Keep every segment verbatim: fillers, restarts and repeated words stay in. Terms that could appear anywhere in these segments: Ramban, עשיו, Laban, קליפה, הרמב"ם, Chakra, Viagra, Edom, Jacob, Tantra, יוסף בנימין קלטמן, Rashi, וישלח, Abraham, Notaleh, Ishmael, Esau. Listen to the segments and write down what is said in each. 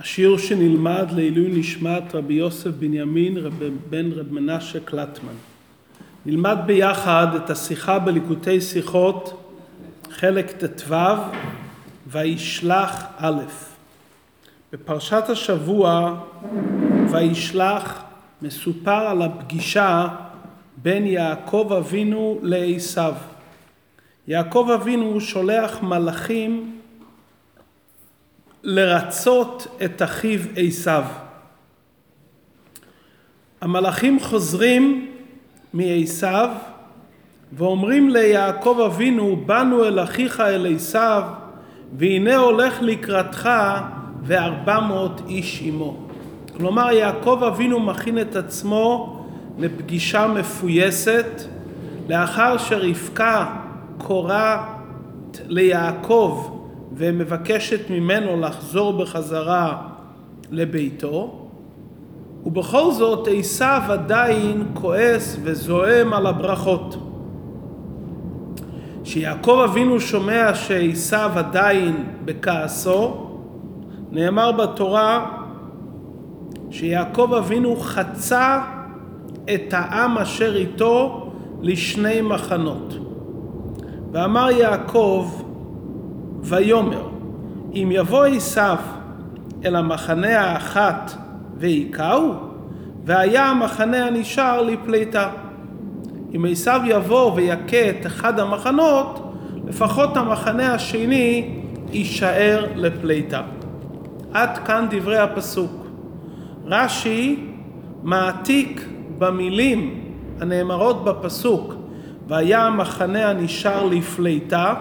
השיר שנלמד לעילוי נשמת רבי יוסף בנימין בן רב מנשה קלטמן. נלמד ביחד את השיחה בליקוטי שיחות חלק ט"ו וישלח א'. בפרשת השבוע וישלח מסופר על הפגישה בין יעקב אבינו לעשיו. יעקב אבינו שולח מלאכים לרצות את אחיו עשיו. המלאכים חוזרים מעשיו ואומרים ליעקב אבינו, באנו אל אחיך אל עשיו, והנה הולך לקראתך וארבע מאות איש עמו. כלומר, יעקב אבינו מכין את עצמו לפגישה מפויסת, לאחר שרבקה קוראת ליעקב ומבקשת ממנו לחזור בחזרה לביתו, ובכל זאת עשיו עדיין כועס וזועם על הברכות. כשיעקב אבינו שומע שעשיו עדיין בכעסו, נאמר בתורה שיעקב אבינו חצה את העם אשר איתו לשני מחנות. ואמר יעקב ויומר, אם יבוא עשיו אל המחנה האחת ויקעו, והיה המחנה הנשאר לפליטה. אם עשיו יבוא ויקה את אחד המחנות, לפחות המחנה השני יישאר לפליטה. עד כאן דברי הפסוק. רש"י מעתיק במילים הנאמרות בפסוק, והיה המחנה הנשאר לפליטה,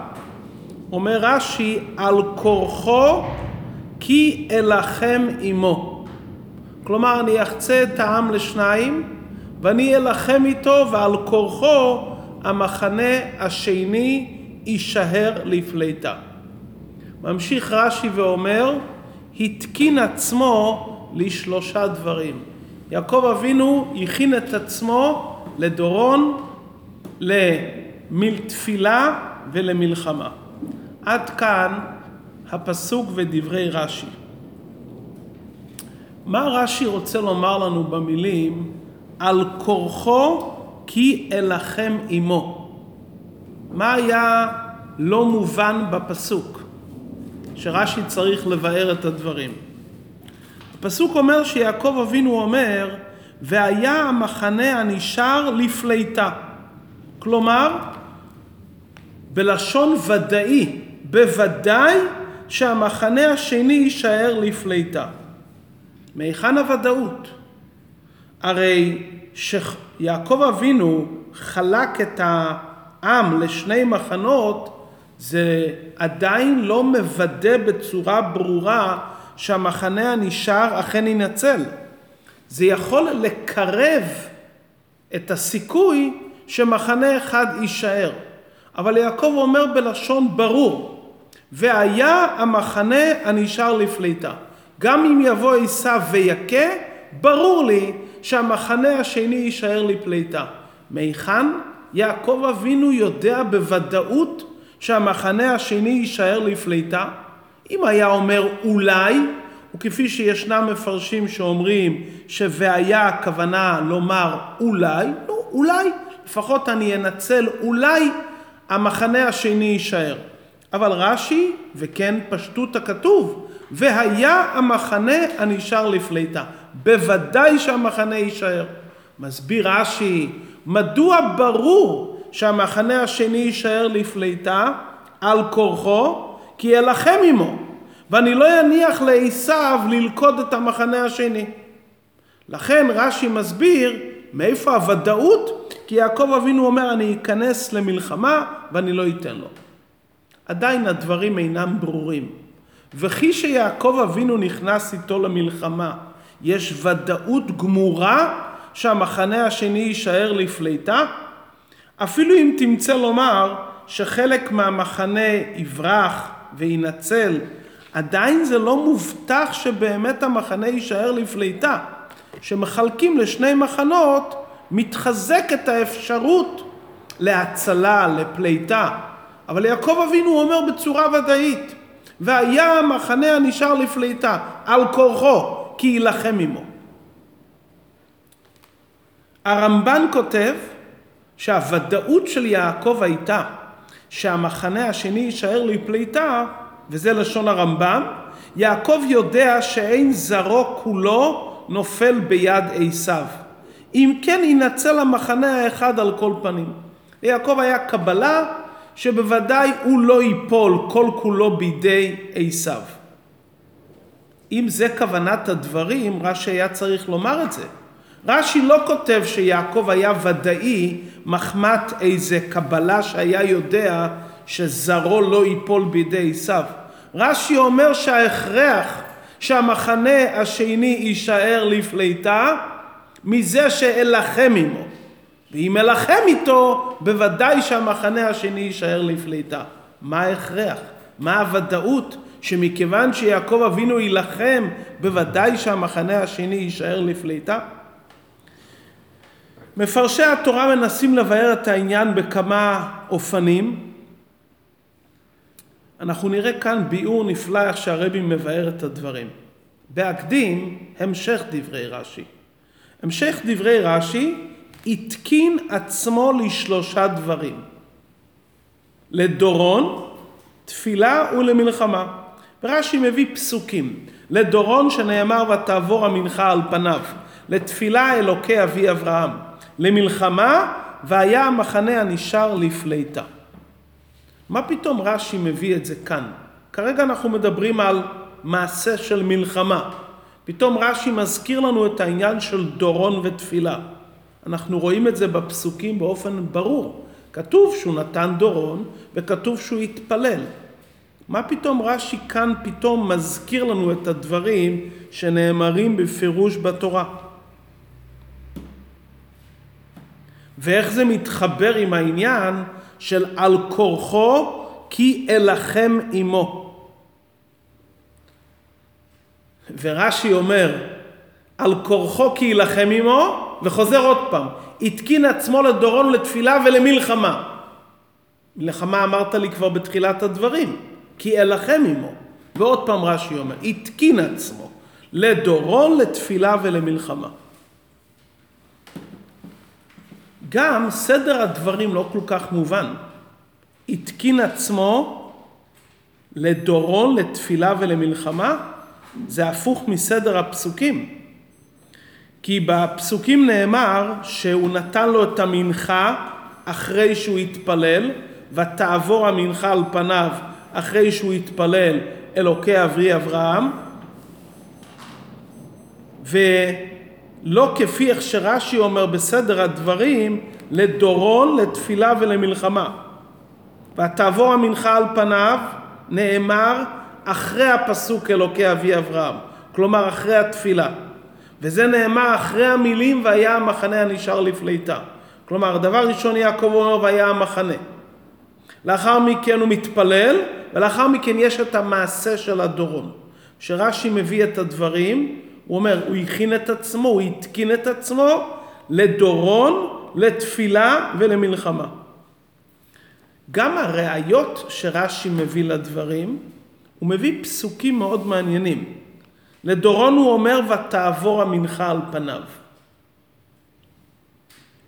אומר רש"י, על כורחו כי אלחם עמו. כלומר, אני אחצה את העם לשניים ואני אלחם איתו, ועל כורחו המחנה השני יישאר לפליטה. ממשיך רש"י ואומר, התקין עצמו לשלושה דברים. יעקב אבינו הכין את עצמו לדורון, לתפילה ולמלחמה. עד כאן הפסוק ודברי רש"י. מה רש"י רוצה לומר לנו במילים על כורחו כי אלחם עמו? מה היה לא מובן בפסוק שרש"י צריך לבאר את הדברים? הפסוק אומר שיעקב אבינו אומר, והיה המחנה הנשאר לפליטה. כלומר, בלשון ודאי, בוודאי שהמחנה השני יישאר לפליטה. מהיכן הוודאות? הרי שיעקב אבינו חלק את העם לשני מחנות, זה עדיין לא מוודא בצורה ברורה שהמחנה הנשאר אכן ינצל. זה יכול לקרב את הסיכוי שמחנה אחד יישאר. אבל יעקב אומר בלשון ברור, והיה המחנה הנשאר לפליטה. גם אם יבוא עשיו ויקה, ברור לי שהמחנה השני יישאר לפליטה. מהיכן יעקב אבינו יודע בוודאות שהמחנה השני יישאר לפליטה? אם היה אומר אולי, וכפי שישנם מפרשים שאומרים שוהיה הכוונה לומר אולי, לא, אולי, לפחות אני אנצל, אולי המחנה השני יישאר. אבל רש"י, וכן פשטות הכתוב, והיה המחנה הנשאר לפליטה. בוודאי שהמחנה יישאר. מסביר רש"י, מדוע ברור שהמחנה השני יישאר לפליטה על כורחו? כי אלחם עמו, ואני לא יניח לעשיו ללכוד את המחנה השני. לכן רש"י מסביר מאיפה הוודאות, כי יעקב אבינו אומר, אני אכנס למלחמה ואני לא אתן לו. עדיין הדברים אינם ברורים. וכי שיעקב אבינו נכנס איתו למלחמה, יש ודאות גמורה שהמחנה השני יישאר לפליטה? אפילו אם תמצא לומר שחלק מהמחנה יברח וינצל, עדיין זה לא מובטח שבאמת המחנה יישאר לפליטה. שמחלקים לשני מחנות, מתחזק את האפשרות להצלה, לפליטה. אבל יעקב אבינו אומר בצורה ודאית, והיה המחנה הנשאר לפליטה, על כורחו, כי ילחם עמו. הרמב"ן כותב שהוודאות של יעקב הייתה שהמחנה השני יישאר לפליטה, וזה לשון הרמב"ם, יעקב יודע שאין זרוק כולו נופל ביד עשיו. אם כן ינצל המחנה האחד על כל פנים. יעקב היה קבלה שבוודאי הוא לא ייפול כל כולו בידי עשיו. אם זה כוונת הדברים, רש"י היה צריך לומר את זה. רש"י לא כותב שיעקב היה ודאי מחמת איזה קבלה שהיה יודע שזרעו לא ייפול בידי עשיו. רש"י אומר שההכרח שהמחנה השני יישאר לפליטה מזה שאלחם עמו. ואם אלחם איתו, בוודאי שהמחנה השני יישאר לפליטה. מה ההכרח? מה הוודאות? שמכיוון שיעקב אבינו ילחם, בוודאי שהמחנה השני יישאר לפליטה. מפרשי התורה מנסים לבאר את העניין בכמה אופנים. אנחנו נראה כאן ביאור נפלא איך שהרבי מבאר את הדברים. בהקדים, המשך דברי רש"י. המשך דברי רש"י, התקין עצמו לשלושה דברים. לדורון, תפילה ולמלחמה. ורש"י מביא פסוקים. לדורון שנאמר ותעבור המנחה על פניו. לתפילה אלוקי אבי אברהם. למלחמה והיה המחנה הנשאר לפליטה. מה פתאום רש"י מביא את זה כאן? כרגע אנחנו מדברים על מעשה של מלחמה. פתאום רש"י מזכיר לנו את העניין של דורון ותפילה. אנחנו רואים את זה בפסוקים באופן ברור. כתוב שהוא נתן דורון וכתוב שהוא התפלל. מה פתאום רש"י כאן פתאום מזכיר לנו את הדברים שנאמרים בפירוש בתורה? ואיך זה מתחבר עם העניין של על כורחו כי אלחם עמו? ורש"י אומר על כורחו כי אלחם עמו, וחוזר עוד פעם, התקין עצמו לדורון, לתפילה ולמלחמה. מלחמה אמרת לי כבר בתחילת הדברים, כי אלחם עמו. ועוד פעם רש"י אומר, התקין עצמו לדורון, לתפילה ולמלחמה. גם סדר הדברים לא כל כך מובן. התקין עצמו לדורון, לתפילה ולמלחמה, זה הפוך מסדר הפסוקים. כי בפסוקים נאמר שהוא נתן לו את המנחה אחרי שהוא התפלל, ותעבור המנחה על פניו אחרי שהוא התפלל אלוקי אבי אברהם, ולא כפי איך שרש"י אומר בסדר הדברים, לדורון, לתפילה ולמלחמה. ותעבור המנחה על פניו נאמר אחרי הפסוק אלוקי אבי אברהם, כלומר אחרי התפילה. וזה נאמר אחרי המילים והיה המחנה הנשאר לפליטה. כלומר, דבר ראשון יעקב אומר והיה המחנה. לאחר מכן הוא מתפלל, ולאחר מכן יש את המעשה של הדורון. כשרש"י מביא את הדברים, הוא אומר, הוא הכין את עצמו, הוא התקין את עצמו לדורון, לתפילה ולמלחמה. גם הראיות שרש"י מביא לדברים, הוא מביא פסוקים מאוד מעניינים. לדורון הוא אומר ותעבור המנחה על פניו.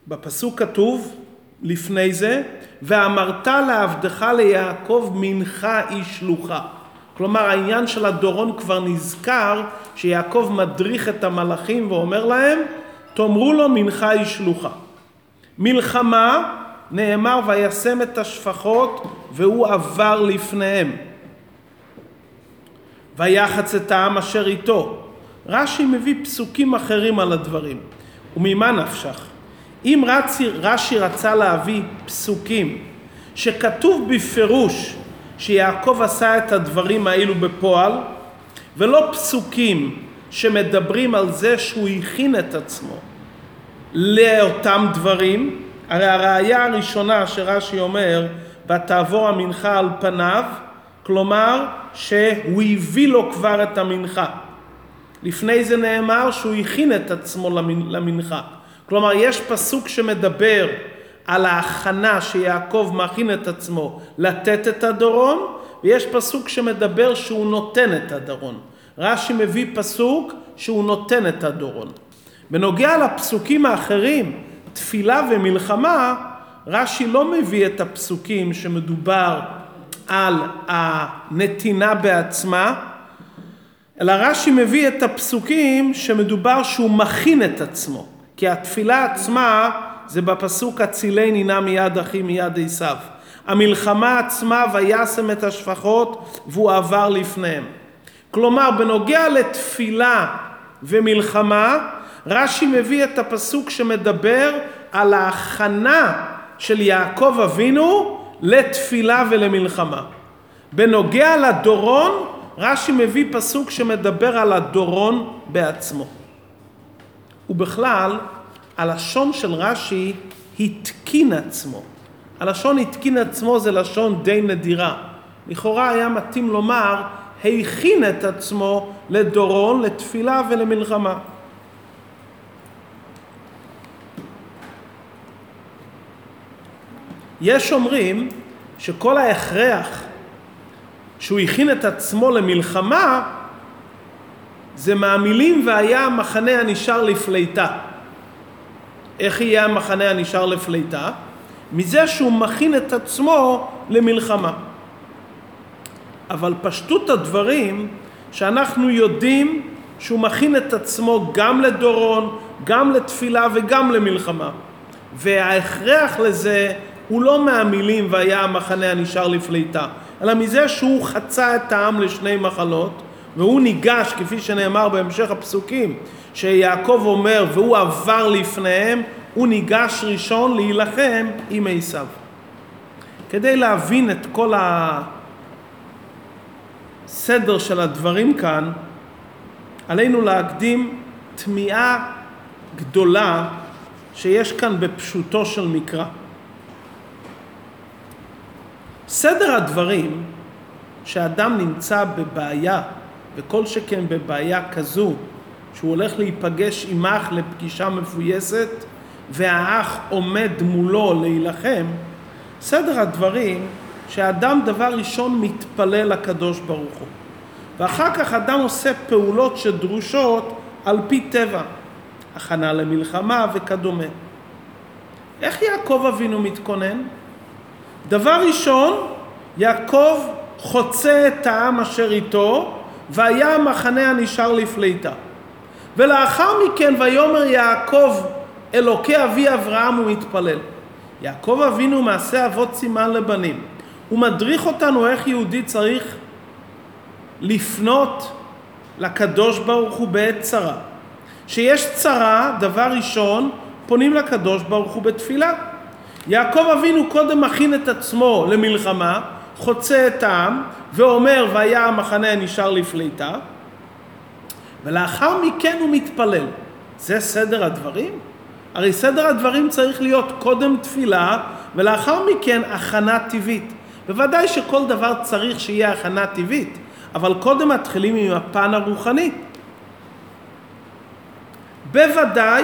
בפסוק כתוב לפני זה, ואמרת לעבדך ליעקב מנחה היא שלוחה. כלומר העניין של הדורון כבר נזכר, שיעקב מדריך את המלאכים ואומר להם, תאמרו לו מנחה היא שלוחה. מלחמה נאמר וישם את השפחות והוא עבר לפניהם. ויחץ את העם אשר איתו. רש"י מביא פסוקים אחרים על הדברים. וממה נפשך? אם רצי, רש"י רצה להביא פסוקים שכתוב בפירוש שיעקב עשה את הדברים האלו בפועל, ולא פסוקים שמדברים על זה שהוא הכין את עצמו לאותם דברים, הרי הראיה הראשונה שרש"י אומר, ותעבור המנחה על פניו, כלומר שהוא הביא לו כבר את המנחה. לפני זה נאמר שהוא הכין את עצמו למנחה. כלומר יש פסוק שמדבר על ההכנה שיעקב מכין את עצמו לתת את הדורון, ויש פסוק שמדבר שהוא נותן את הדורון. רש"י מביא פסוק שהוא נותן את הדורון. בנוגע לפסוקים האחרים, תפילה ומלחמה, רש"י לא מביא את הפסוקים שמדובר על הנתינה בעצמה, אלא רש"י מביא את הפסוקים שמדובר שהוא מכין את עצמו, כי התפילה עצמה זה בפסוק הצילני נא מיד אחי מיד עשיו. המלחמה עצמה וישם את השפחות והוא עבר לפניהם. כלומר, בנוגע לתפילה ומלחמה, רש"י מביא את הפסוק שמדבר על ההכנה של יעקב אבינו לתפילה ולמלחמה. בנוגע לדורון, רש"י מביא פסוק שמדבר על הדורון בעצמו. ובכלל, הלשון של רש"י התקין עצמו. הלשון התקין עצמו זה לשון די נדירה. לכאורה היה מתאים לומר, הכין את עצמו לדורון, לתפילה ולמלחמה. יש אומרים שכל ההכרח שהוא הכין את עצמו למלחמה, זה מהמילים והיה המחנה הנשאר לפליטה. איך יהיה המחנה הנשאר לפליטה? מזה שהוא מכין את עצמו למלחמה. אבל פשטות הדברים שאנחנו יודעים שהוא מכין את עצמו גם לדורון, גם לתפילה וגם למלחמה. וההכרח לזה הוא לא מהמילים והיה המחנה הנשאר לפליטה, אלא מזה שהוא חצה את העם לשני מחנות, והוא ניגש, כפי שנאמר בהמשך הפסוקים, שיעקב אומר, והוא עבר לפניהם, הוא ניגש ראשון להילחם עם עשיו. כדי להבין את כל הסדר של הדברים כאן, עלינו להקדים תמיהה גדולה שיש כאן בפשוטו של מקרא. סדר הדברים שאדם נמצא בבעיה, וכל שכן בבעיה כזו, שהוא הולך להיפגש עם אח לפגישה מפויסת, והאח עומד מולו להילחם, סדר הדברים שאדם דבר ראשון מתפלל לקדוש ברוך הוא. ואחר כך אדם עושה פעולות שדרושות על פי טבע, הכנה למלחמה וכדומה. איך יעקב אבינו מתכונן? דבר ראשון, יעקב חוצה את העם אשר איתו, והיה המחנה הנשאר לפליטה. ולאחר מכן, ויאמר יעקב אלוקי אבי אברהם, הוא מתפלל. יעקב אבינו מעשה אבות סימן לבנים. הוא מדריך אותנו איך יהודי צריך לפנות לקדוש ברוך הוא בעת צרה. שיש צרה, דבר ראשון, פונים לקדוש ברוך הוא בתפילה. יעקב אבינו קודם מכין את עצמו למלחמה, חוצה את העם, ואומר, והיה המחנה נשאר לפליטה, ולאחר מכן הוא מתפלל. זה סדר הדברים? הרי סדר הדברים צריך להיות קודם תפילה, ולאחר מכן הכנה טבעית. בוודאי שכל דבר צריך שיהיה הכנה טבעית, אבל קודם מתחילים עם הפן הרוחני. בוודאי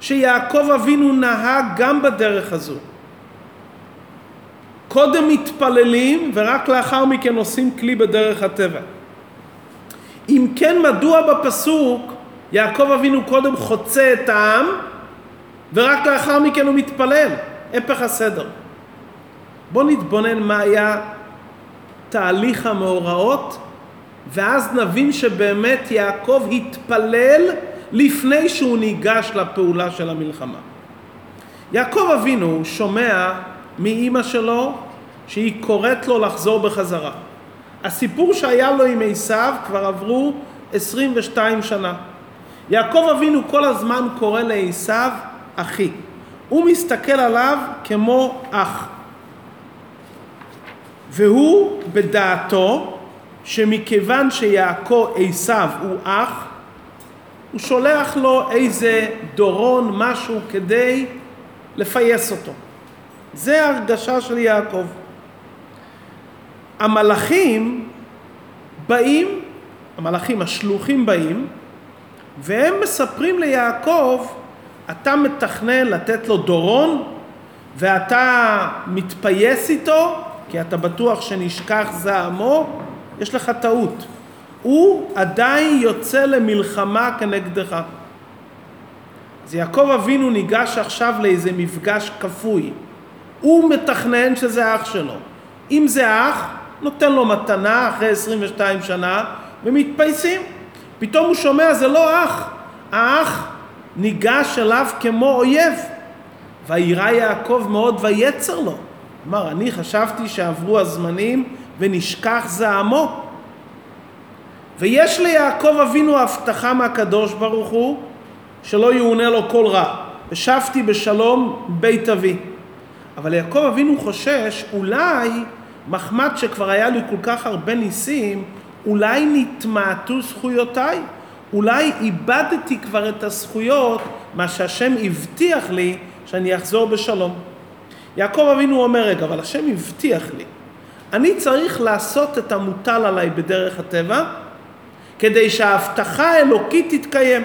שיעקב אבינו נהג גם בדרך הזו. קודם מתפללים ורק לאחר מכן עושים כלי בדרך הטבע. אם כן, מדוע בפסוק יעקב אבינו קודם חוצה את העם ורק לאחר מכן הוא מתפלל? הפך הסדר. בוא נתבונן מה היה תהליך המאורעות, ואז נבין שבאמת יעקב התפלל לפני שהוא ניגש לפעולה של המלחמה. יעקב אבינו שומע מאמא שלו שהיא קוראת לו לחזור בחזרה. הסיפור שהיה לו עם עשיו, כבר עברו עשרים ושתיים שנה. יעקב אבינו כל הזמן קורא לעשיו אחי. הוא מסתכל עליו כמו אח. והוא בדעתו שמכיוון שיעקב עשיו הוא אח, הוא שולח לו איזה דורון, משהו כדי לפייס אותו. זה ההרגשה של יעקב. המלאכים באים, המלאכים השלוחים באים, והם מספרים ליעקב, אתה מתכנן לתת לו דורון, ואתה מתפייס איתו, כי אתה בטוח שנשכח זעמו, יש לך טעות. הוא עדיין יוצא למלחמה כנגדך. אז יעקב אבינו ניגש עכשיו לאיזה מפגש כפוי. הוא מתכנן שזה אח שלו. אם זה אח, נותן לו מתנה אחרי עשרים ושתיים שנה, ומתפייסים. פתאום הוא שומע, זה לא אח. האח ניגש אליו כמו אויב. וירא יעקב מאוד ויצר לו. אמר, אני חשבתי שעברו הזמנים ונשכח זעמו. ויש ליעקב אבינו הבטחה מהקדוש ברוך הוא, שלא יעונה לו כל רע. ושבתי בשלום בית אבי. אבל יעקב אבינו חושש, אולי מחמת שכבר היה לי כל כך הרבה ניסים, אולי נתמעטו זכויותיי, אולי איבדתי כבר את הזכויות, מה שהשם הבטיח לי שאני אחזור בשלום. יעקב אבינו אומר, רגע, אבל השם הבטיח לי, אני צריך לעשות את המוטל עליי בדרך הטבע, כדי שההבטחה האלוקית תתקיים.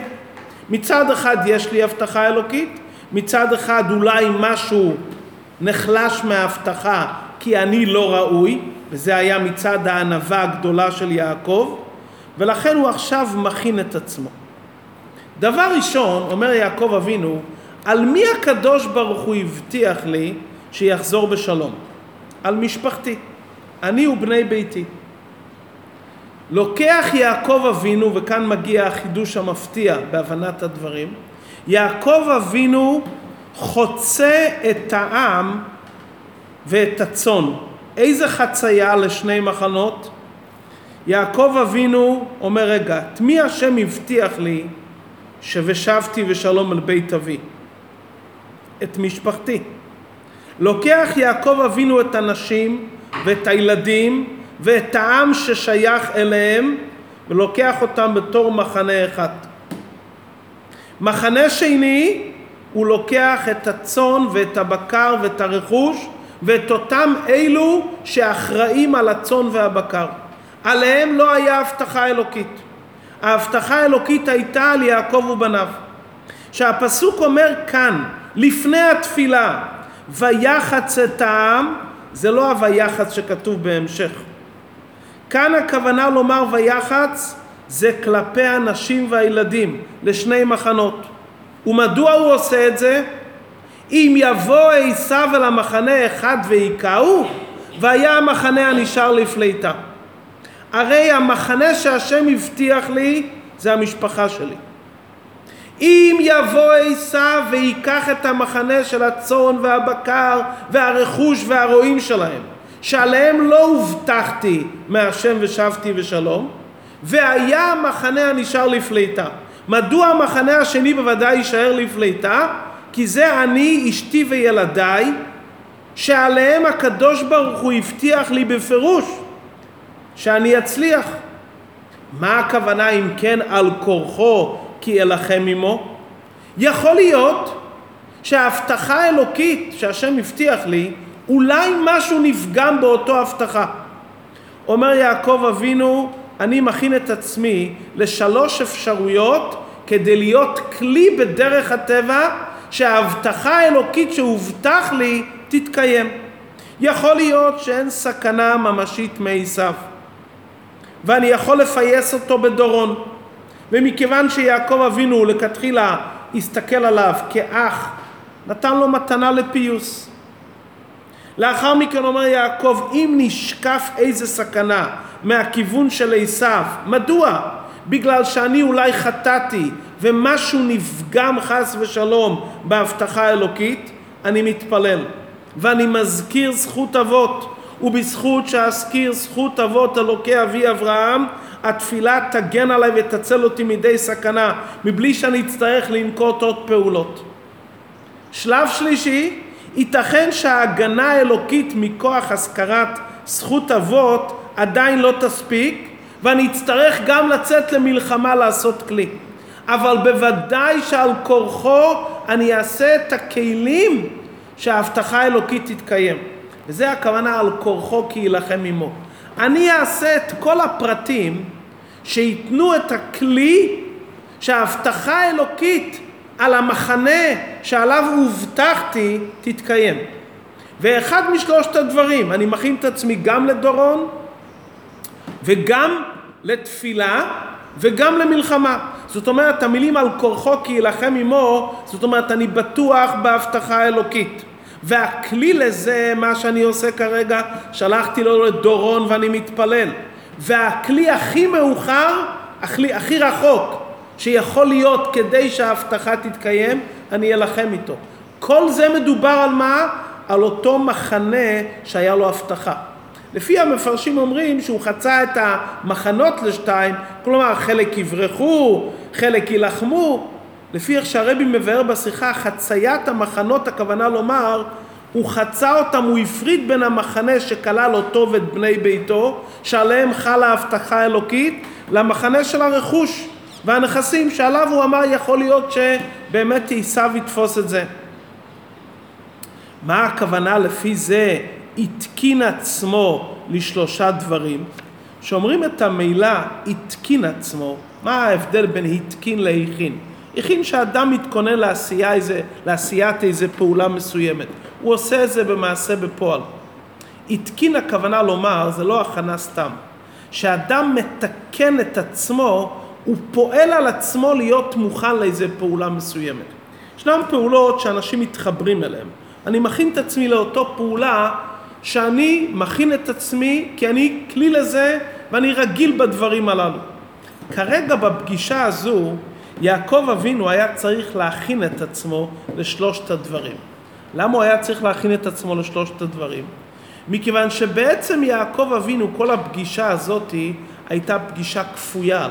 מצד אחד יש לי הבטחה אלוקית, מצד אחד אולי משהו נחלש מההבטחה, כי אני לא ראוי, וזה היה מצד הענבה הגדולה של יעקב, ולכן הוא עכשיו מכין את עצמו. דבר ראשון, אומר יעקב אבינו, על מי הקדוש ברוך הוא הבטיח לי שיחזור בשלום? על משפחתי, אני ובני ביתי. לוקח יעקב אבינו, וכאן מגיע החידוש המפתיע בהבנת הדברים, יעקב אבינו חוצה את העם ואת הצאן. איזה חצייה לשני מחנות? יעקב אבינו אומר, רגע, את מי השם הבטיח לי ששבתי בשלום אל בית אבי? את משפחתי. לוקח יעקב אבינו את הנשים ואת הילדים ואת העם ששייך אליהם, ולוקח אותם בתור מחנה אחד. מחנה שני, הוא לוקח את הצאן ואת הבקר ואת הרכוש, ואת אותם אלו שאחראים על הצאן והבקר. עליהם לא היה הבטחה אלוקית. ההבטחה האלוקית הייתה על יעקב ובניו. שהפסוק אומר כאן, לפני התפילה, ויחץ את העם, זה לא הויחץ שכתוב בהמשך. כאן הכוונה לומר ויחץ, זה כלפי הנשים והילדים, לשני מחנות. ומדוע הוא עושה את זה? אם יבוא עשיו אל המחנה אחד ויקעו, והיה המחנה הנשאר לפליטה. הרי המחנה שהשם הבטיח לי, זה המשפחה שלי. אם יבוא עשיו ויקח את המחנה של הצאן והבקר והרכוש והרועים שלהם, שעליהם לא הובטחתי מהשם ושבתי בשלום, והיה המחנה הנשאר לפליטה. מדוע המחנה השני בוודאי יישאר לפליטה? כי זה אני, אשתי וילדיי, שעליהם הקדוש ברוך הוא הבטיח לי בפירוש שאני אצליח. מה הכוונה אם כן על כורחו כי אלחם עמו? יכול להיות שההבטחה האלוקית שהשם הבטיח לי, אולי משהו נפגם באותו הבטחה. אומר יעקב אבינו, אני מכין את עצמי לשלוש אפשרויות כדי להיות כלי בדרך הטבע, שההבטחה האלוקית שהובטח לי תתקיים. יכול להיות שאין סכנה ממשית מעשיו, ואני יכול לפייס אותו בדורון. ומכיוון שיעקב אבינו לכתחילה הסתכל עליו כאח, נתן לו מתנה לפיוס. לאחר מכן אומר יעקב, אם נשקף איזה סכנה מהכיוון של עשיו, מדוע? בגלל שאני אולי חטאתי ומשהו נפגם חס ושלום בהבטחה האלוקית, אני מתפלל. ואני מזכיר זכות אבות, ובזכות שאזכיר זכות אבות אלוקי אבי אברהם, התפילה תגן עליי ותצל אותי מידי סכנה, מבלי שאני אצטרך לנקוט עוד פעולות. שלב שלישי, ייתכן שההגנה האלוקית מכוח הזכרת זכות אבות עדיין לא תספיק, ואני אצטרך גם לצאת למלחמה לעשות כלי. אבל בוודאי שעל כורחו אני אעשה את הכלים שההבטחה האלוקית תתקיים. וזה הכוונה על כורחו כי ילחם עמו. אני אעשה את כל הפרטים שיתנו את הכלי שההבטחה האלוקית על המחנה שעליו הובטחתי תתקיים. ואחד משלושת הדברים, אני מכין את עצמי גם לדורון, וגם לתפילה, וגם למלחמה. זאת אומרת, המילים על כורחו כי ילחם עמו, זאת אומרת, אני בטוח בהבטחה האלוקית. והכלי לזה, מה שאני עושה כרגע, שלחתי לו לדורון ואני מתפלל. והכלי הכי מאוחר, הכלי הכי רחוק, שיכול להיות כדי שההבטחה תתקיים, אני אלחם איתו. כל זה מדובר על מה? על אותו מחנה שהיה לו הבטחה. לפי המפרשים אומרים שהוא חצה את המחנות לשתיים, כלומר חלק יברחו, חלק ילחמו. לפי איך שהרבי מבאר בשיחה, חציית המחנות, הכוונה לומר, הוא חצה אותם, הוא הפריד בין המחנה שכלל אותו ואת בני ביתו, שעליהם חלה ההבטחה האלוקית, למחנה של הרכוש והנכסים, שעליו הוא אמר יכול להיות שבאמת עשיו יתפוס את זה. מה הכוונה לפי זה התקין עצמו לשלושה דברים? שאומרים את המילה התקין עצמו, מה ההבדל בין התקין להכין? הכין שאדם מתכונן לעשייה איזה, לעשיית איזה פעולה מסוימת. הוא עושה את זה במעשה בפועל. התקין הכוונה לומר, זה לא הכנה סתם. שאדם מתקן את עצמו, הוא פועל על עצמו להיות מוכן לאיזה פעולה מסוימת. ישנם פעולות שאנשים מתחברים אליהם. אני מכין את עצמי לאותו פעולה שאני מכין את עצמי כי אני כלי לזה ואני רגיל בדברים הללו. כרגע בפגישה הזו יעקב אבינו היה צריך להכין את עצמו לשלושת הדברים. למה הוא היה צריך להכין את עצמו לשלושת הדברים? מכיוון שבעצם יעקב אבינו כל הפגישה הזאת הייתה פגישה כפויה עליו.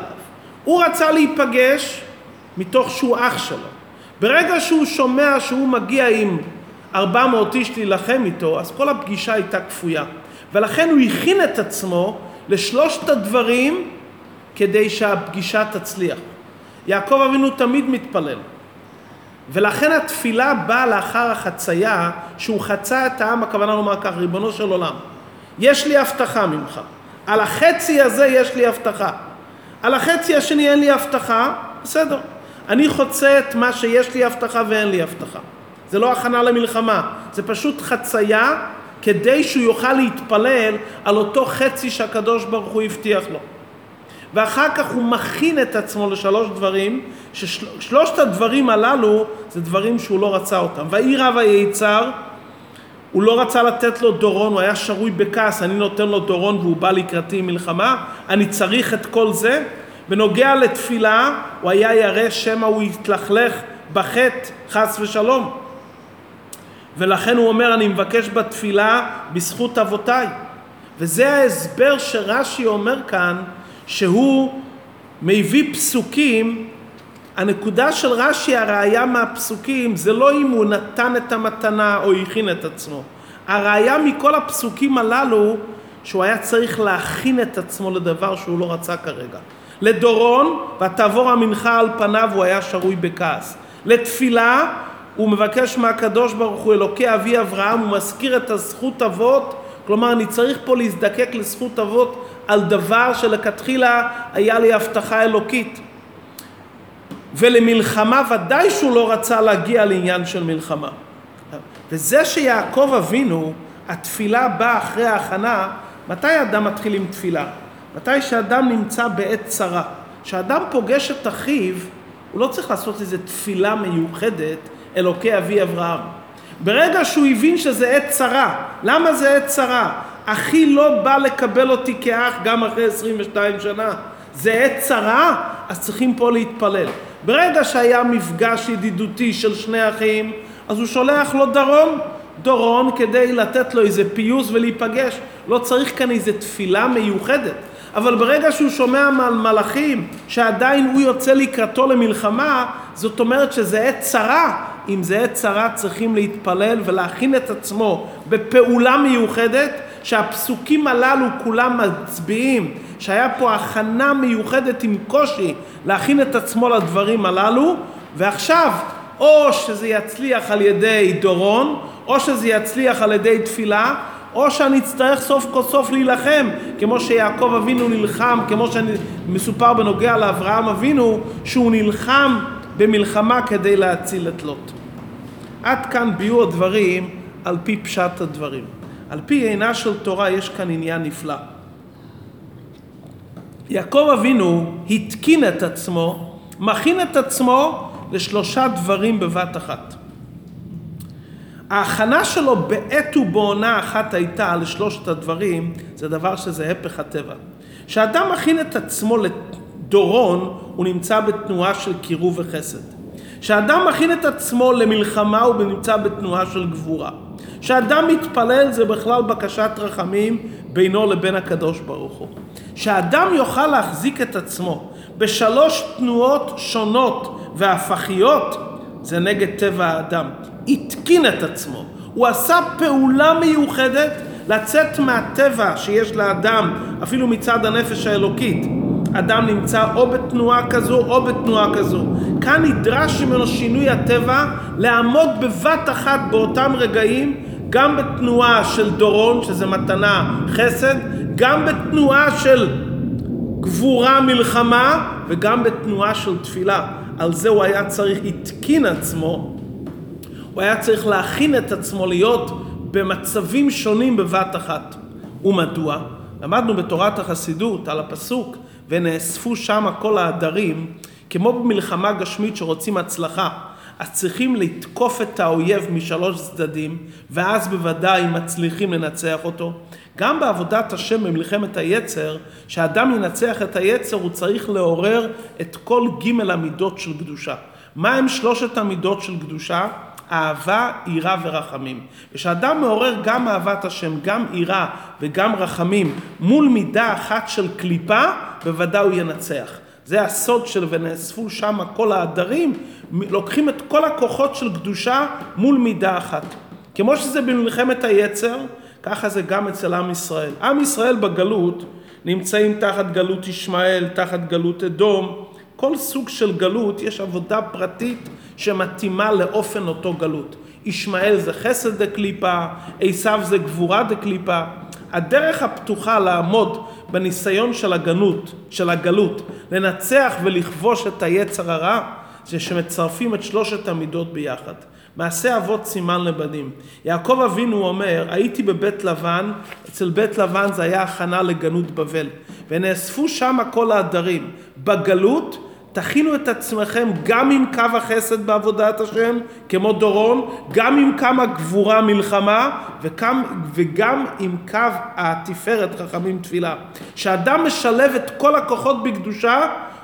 הוא רצה להיפגש מתוך שהוא אח שלו. ברגע שהוא שומע שהוא מגיע עם ארבע מאות איש להילחם איתו, אז כל הפגישה הייתה כפויה. ולכן הוא הכין את עצמו לשלושת הדברים כדי שהפגישה תצליח. יעקב אבינו תמיד מתפלל. ולכן התפילה באה לאחר החצייה, שהוא חצה את העם, הכוונה לומר כך, ריבונו של עולם, יש לי הבטחה ממך. על החצי הזה יש לי הבטחה. על החצי השני אין לי הבטחה, בסדר. אני חוצה את מה שיש לי הבטחה ואין לי הבטחה. זה לא הכנה למלחמה, זה פשוט חצייה כדי שהוא יוכל להתפלל על אותו חצי שהקדוש ברוך הוא הבטיח לו. ואחר כך הוא מכין את עצמו לשלוש דברים, ששלושת הדברים הללו זה דברים שהוא לא רצה אותם. והאי רב היצר, הוא לא רצה לתת לו דורון, הוא היה שרוי בכעס, אני נותן לו דורון והוא בא לקראתי מלחמה, אני צריך את כל זה. בנוגע לתפילה, הוא היה ירא שמא הוא יתלכלך בחטא חס ושלום. ולכן הוא אומר, אני מבקש בתפילה בזכות אבותיי. וזה ההסבר שרש"י אומר כאן, שהוא מביא פסוקים. הנקודה של רש"י, הראיה מהפסוקים, זה לא אם הוא נתן את המתנה או הכין את עצמו. הראיה מכל הפסוקים הללו, שהוא היה צריך להכין את עצמו לדבר שהוא לא רצה כרגע. לדורון, ותעבור המנחה על פניו, הוא היה שרוי בכעס. לתפילה, הוא מבקש מהקדוש ברוך הוא, אלוקי אבי אברהם, הוא מזכיר את הזכות אבות, כלומר אני צריך פה להזדקק לזכות אבות על דבר שלכתחילה היה לי הבטחה אלוקית. ולמלחמה ודאי שהוא לא רצה להגיע לעניין של מלחמה. וזה שיעקב אבינו, התפילה באה אחרי ההכנה. מתי האדם מתחיל עם תפילה? מתי שאדם נמצא בעת צרה. כשאדם פוגש את אחיו, הוא לא צריך לעשות איזו תפילה מיוחדת, אלוקי אבי אברהם. ברגע שהוא הבין שזה עת צרה, למה זה עת צרה? אחי לא בא לקבל אותי כאח גם אחרי עשרים ושתיים שנה. זה עת צרה, אז צריכים פה להתפלל. ברגע שהיה מפגש ידידותי של שני אחים, אז הוא שולח לו דורון, דורון כדי לתת לו איזה פיוס ולהיפגש. לא צריך כאן איזה תפילה מיוחדת. אבל ברגע שהוא שומע על מלאכים, שעדיין הוא יוצא לקראתו למלחמה, זאת אומרת שזה עת צרה. אם זה עת צרה צריכים להתפלל ולהכין את עצמו בפעולה מיוחדת, שהפסוקים הללו כולם מצביעים, שהיה פה הכנה מיוחדת עם קושי להכין את עצמו לדברים הללו, ועכשיו או שזה יצליח על ידי דורון, או שזה יצליח על ידי תפילה, או שאני אצטרך סוף כל סוף להילחם, כמו שיעקב אבינו נלחם, כמו שמסופר בנוגע לאברהם אבינו, שהוא נלחם במלחמה כדי להציל את לוט. עד כאן ביור הדברים על פי פשט הדברים. על פי עינה של תורה יש כאן עניין נפלא. יעקב אבינו התקין את עצמו, מכין את עצמו לשלושה דברים בבת אחת. ההכנה שלו בעת ובעונה אחת הייתה לשלושת הדברים, זה דבר שזה הפך הטבע. כשאדם מכין את עצמו לדורון, הוא נמצא בתנועה של קירוב וחסד. כשאדם מכין את עצמו למלחמה, הוא נמצא בתנועה של גבורה. כשאדם מתפלל, זה בכלל בקשת רחמים בינו לבין הקדוש ברוך הוא. כשאדם יוכל להחזיק את עצמו בשלוש תנועות שונות והפכיות, זה נגד טבע האדם. התקין את עצמו. הוא עשה פעולה מיוחדת לצאת מהטבע שיש לאדם, אפילו מצד הנפש האלוקית. אדם נמצא או בתנועה כזו או בתנועה כזו. כאן נדרש ממנו שינוי הטבע לעמוד בבת אחת באותם רגעים, גם בתנועה של דורון, שזה מתנה חסד, גם בתנועה של גבורה מלחמה, וגם בתנועה של תפילה. על זה הוא היה צריך התקין עצמו. הוא היה צריך להכין את עצמו להיות במצבים שונים בבת אחת. ומדוע? למדנו בתורת החסידות על הפסוק, ונאספו שם כל העדרים, כמו במלחמה גשמית שרוצים הצלחה. אז צריכים לתקוף את האויב משלוש צדדים, ואז בוודאי מצליחים לנצח אותו. גם בעבודת השם במלחמת היצר, שאדם ינצח את היצר, הוא צריך לעורר את כל ג' המידות של קדושה. מה הם שלושת המידות של קדושה? אהבה, עירה ורחמים. כשאדם מעורר גם אהבת השם, גם עירה וגם רחמים, מול מידה אחת של קליפה, בוודאי הוא ינצח. זה הסוד של ונאספו שם כל העדרים, לוקחים את כל הכוחות של קדושה מול מידה אחת. כמו שזה במלחמת היצר, ככה זה גם אצל עם ישראל. עם ישראל בגלות נמצאים תחת גלות ישמעאל, תחת גלות אדום. כל סוג של גלות יש עבודה פרטית שמתאימה לאופן אותו גלות. ישמעאל זה חסד דקליפה, עשיו זה גבורה דקליפה. הדרך הפתוחה לעמוד בניסיון של הגנות, של הגלות, לנצח ולכבוש את היצר הרע, זה שמצרפים את שלושת המידות ביחד. מעשה אבות סימן לבנים. יעקב אבינו אומר, הייתי בבית לבן, אצל בית לבן זה היה הכנה לגלות בבל, ונאספו שם כל העדרים. בגלות תכינו את עצמכם גם עם קו החסד בעבודת השם, כמו דורון, גם עם כמה גבורה מלחמה, וגם, וגם עם קו התפארת רחמים תפילה. שאדם משלב את כל הכוחות בקדושה,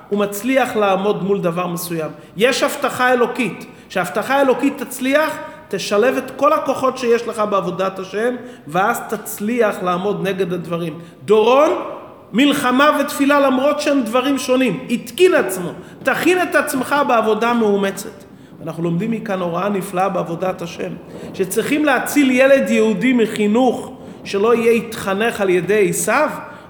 הוא מצליח לעמוד מול דבר מסוים. יש הבטחה אלוקית. שההבטחה אלוקית תצליח, תשלב את כל הכוחות שיש לך בעבודת השם, ואז תצליח לעמוד נגד הדברים. דורון, מלחמה ותפילה, למרות שהם דברים שונים. התקין עצמו, תכין את עצמך בעבודה מאומצת. אנחנו לומדים מכאן הוראה נפלאה בעבודת השם, שצריכים להציל ילד יהודי מחינוך, שלא יהיה התחנך על ידי עשיו.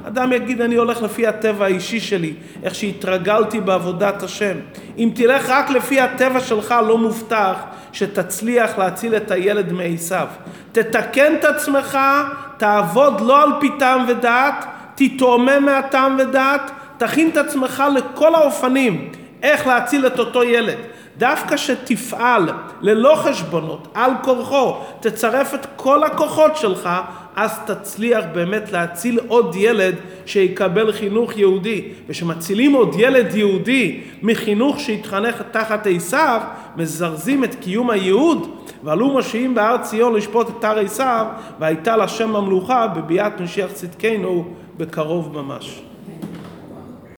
אדם יגיד, אני הולך לפי הטבע האישי שלי, איך שהתרגלתי בעבודת השם. אם תלך רק לפי הטבע שלך, לא מובטח שתצליח להציל את הילד מעשיו. תתקן את עצמך, תעבוד לא על פי טעם ודעת, תתרומם מהטעם ודעת, תכין את עצמך לכל האופנים, איך להציל את אותו ילד. דווקא שתפעל ללא חשבונות, על כורחו, תצרף את כל הכוחות שלך, אז תצליח באמת להציל עוד ילד שיקבל חינוך יהודי. ושמצילים עוד ילד יהודי מחינוך שהתחנך תחת עשיו, מזרזים את קיום הייעוד. ועלו משיעים בהר ציון לשפוט את הר עשיו, והייתה לשם המלוכה בביאת משיח צדקנו בקרוב ממש.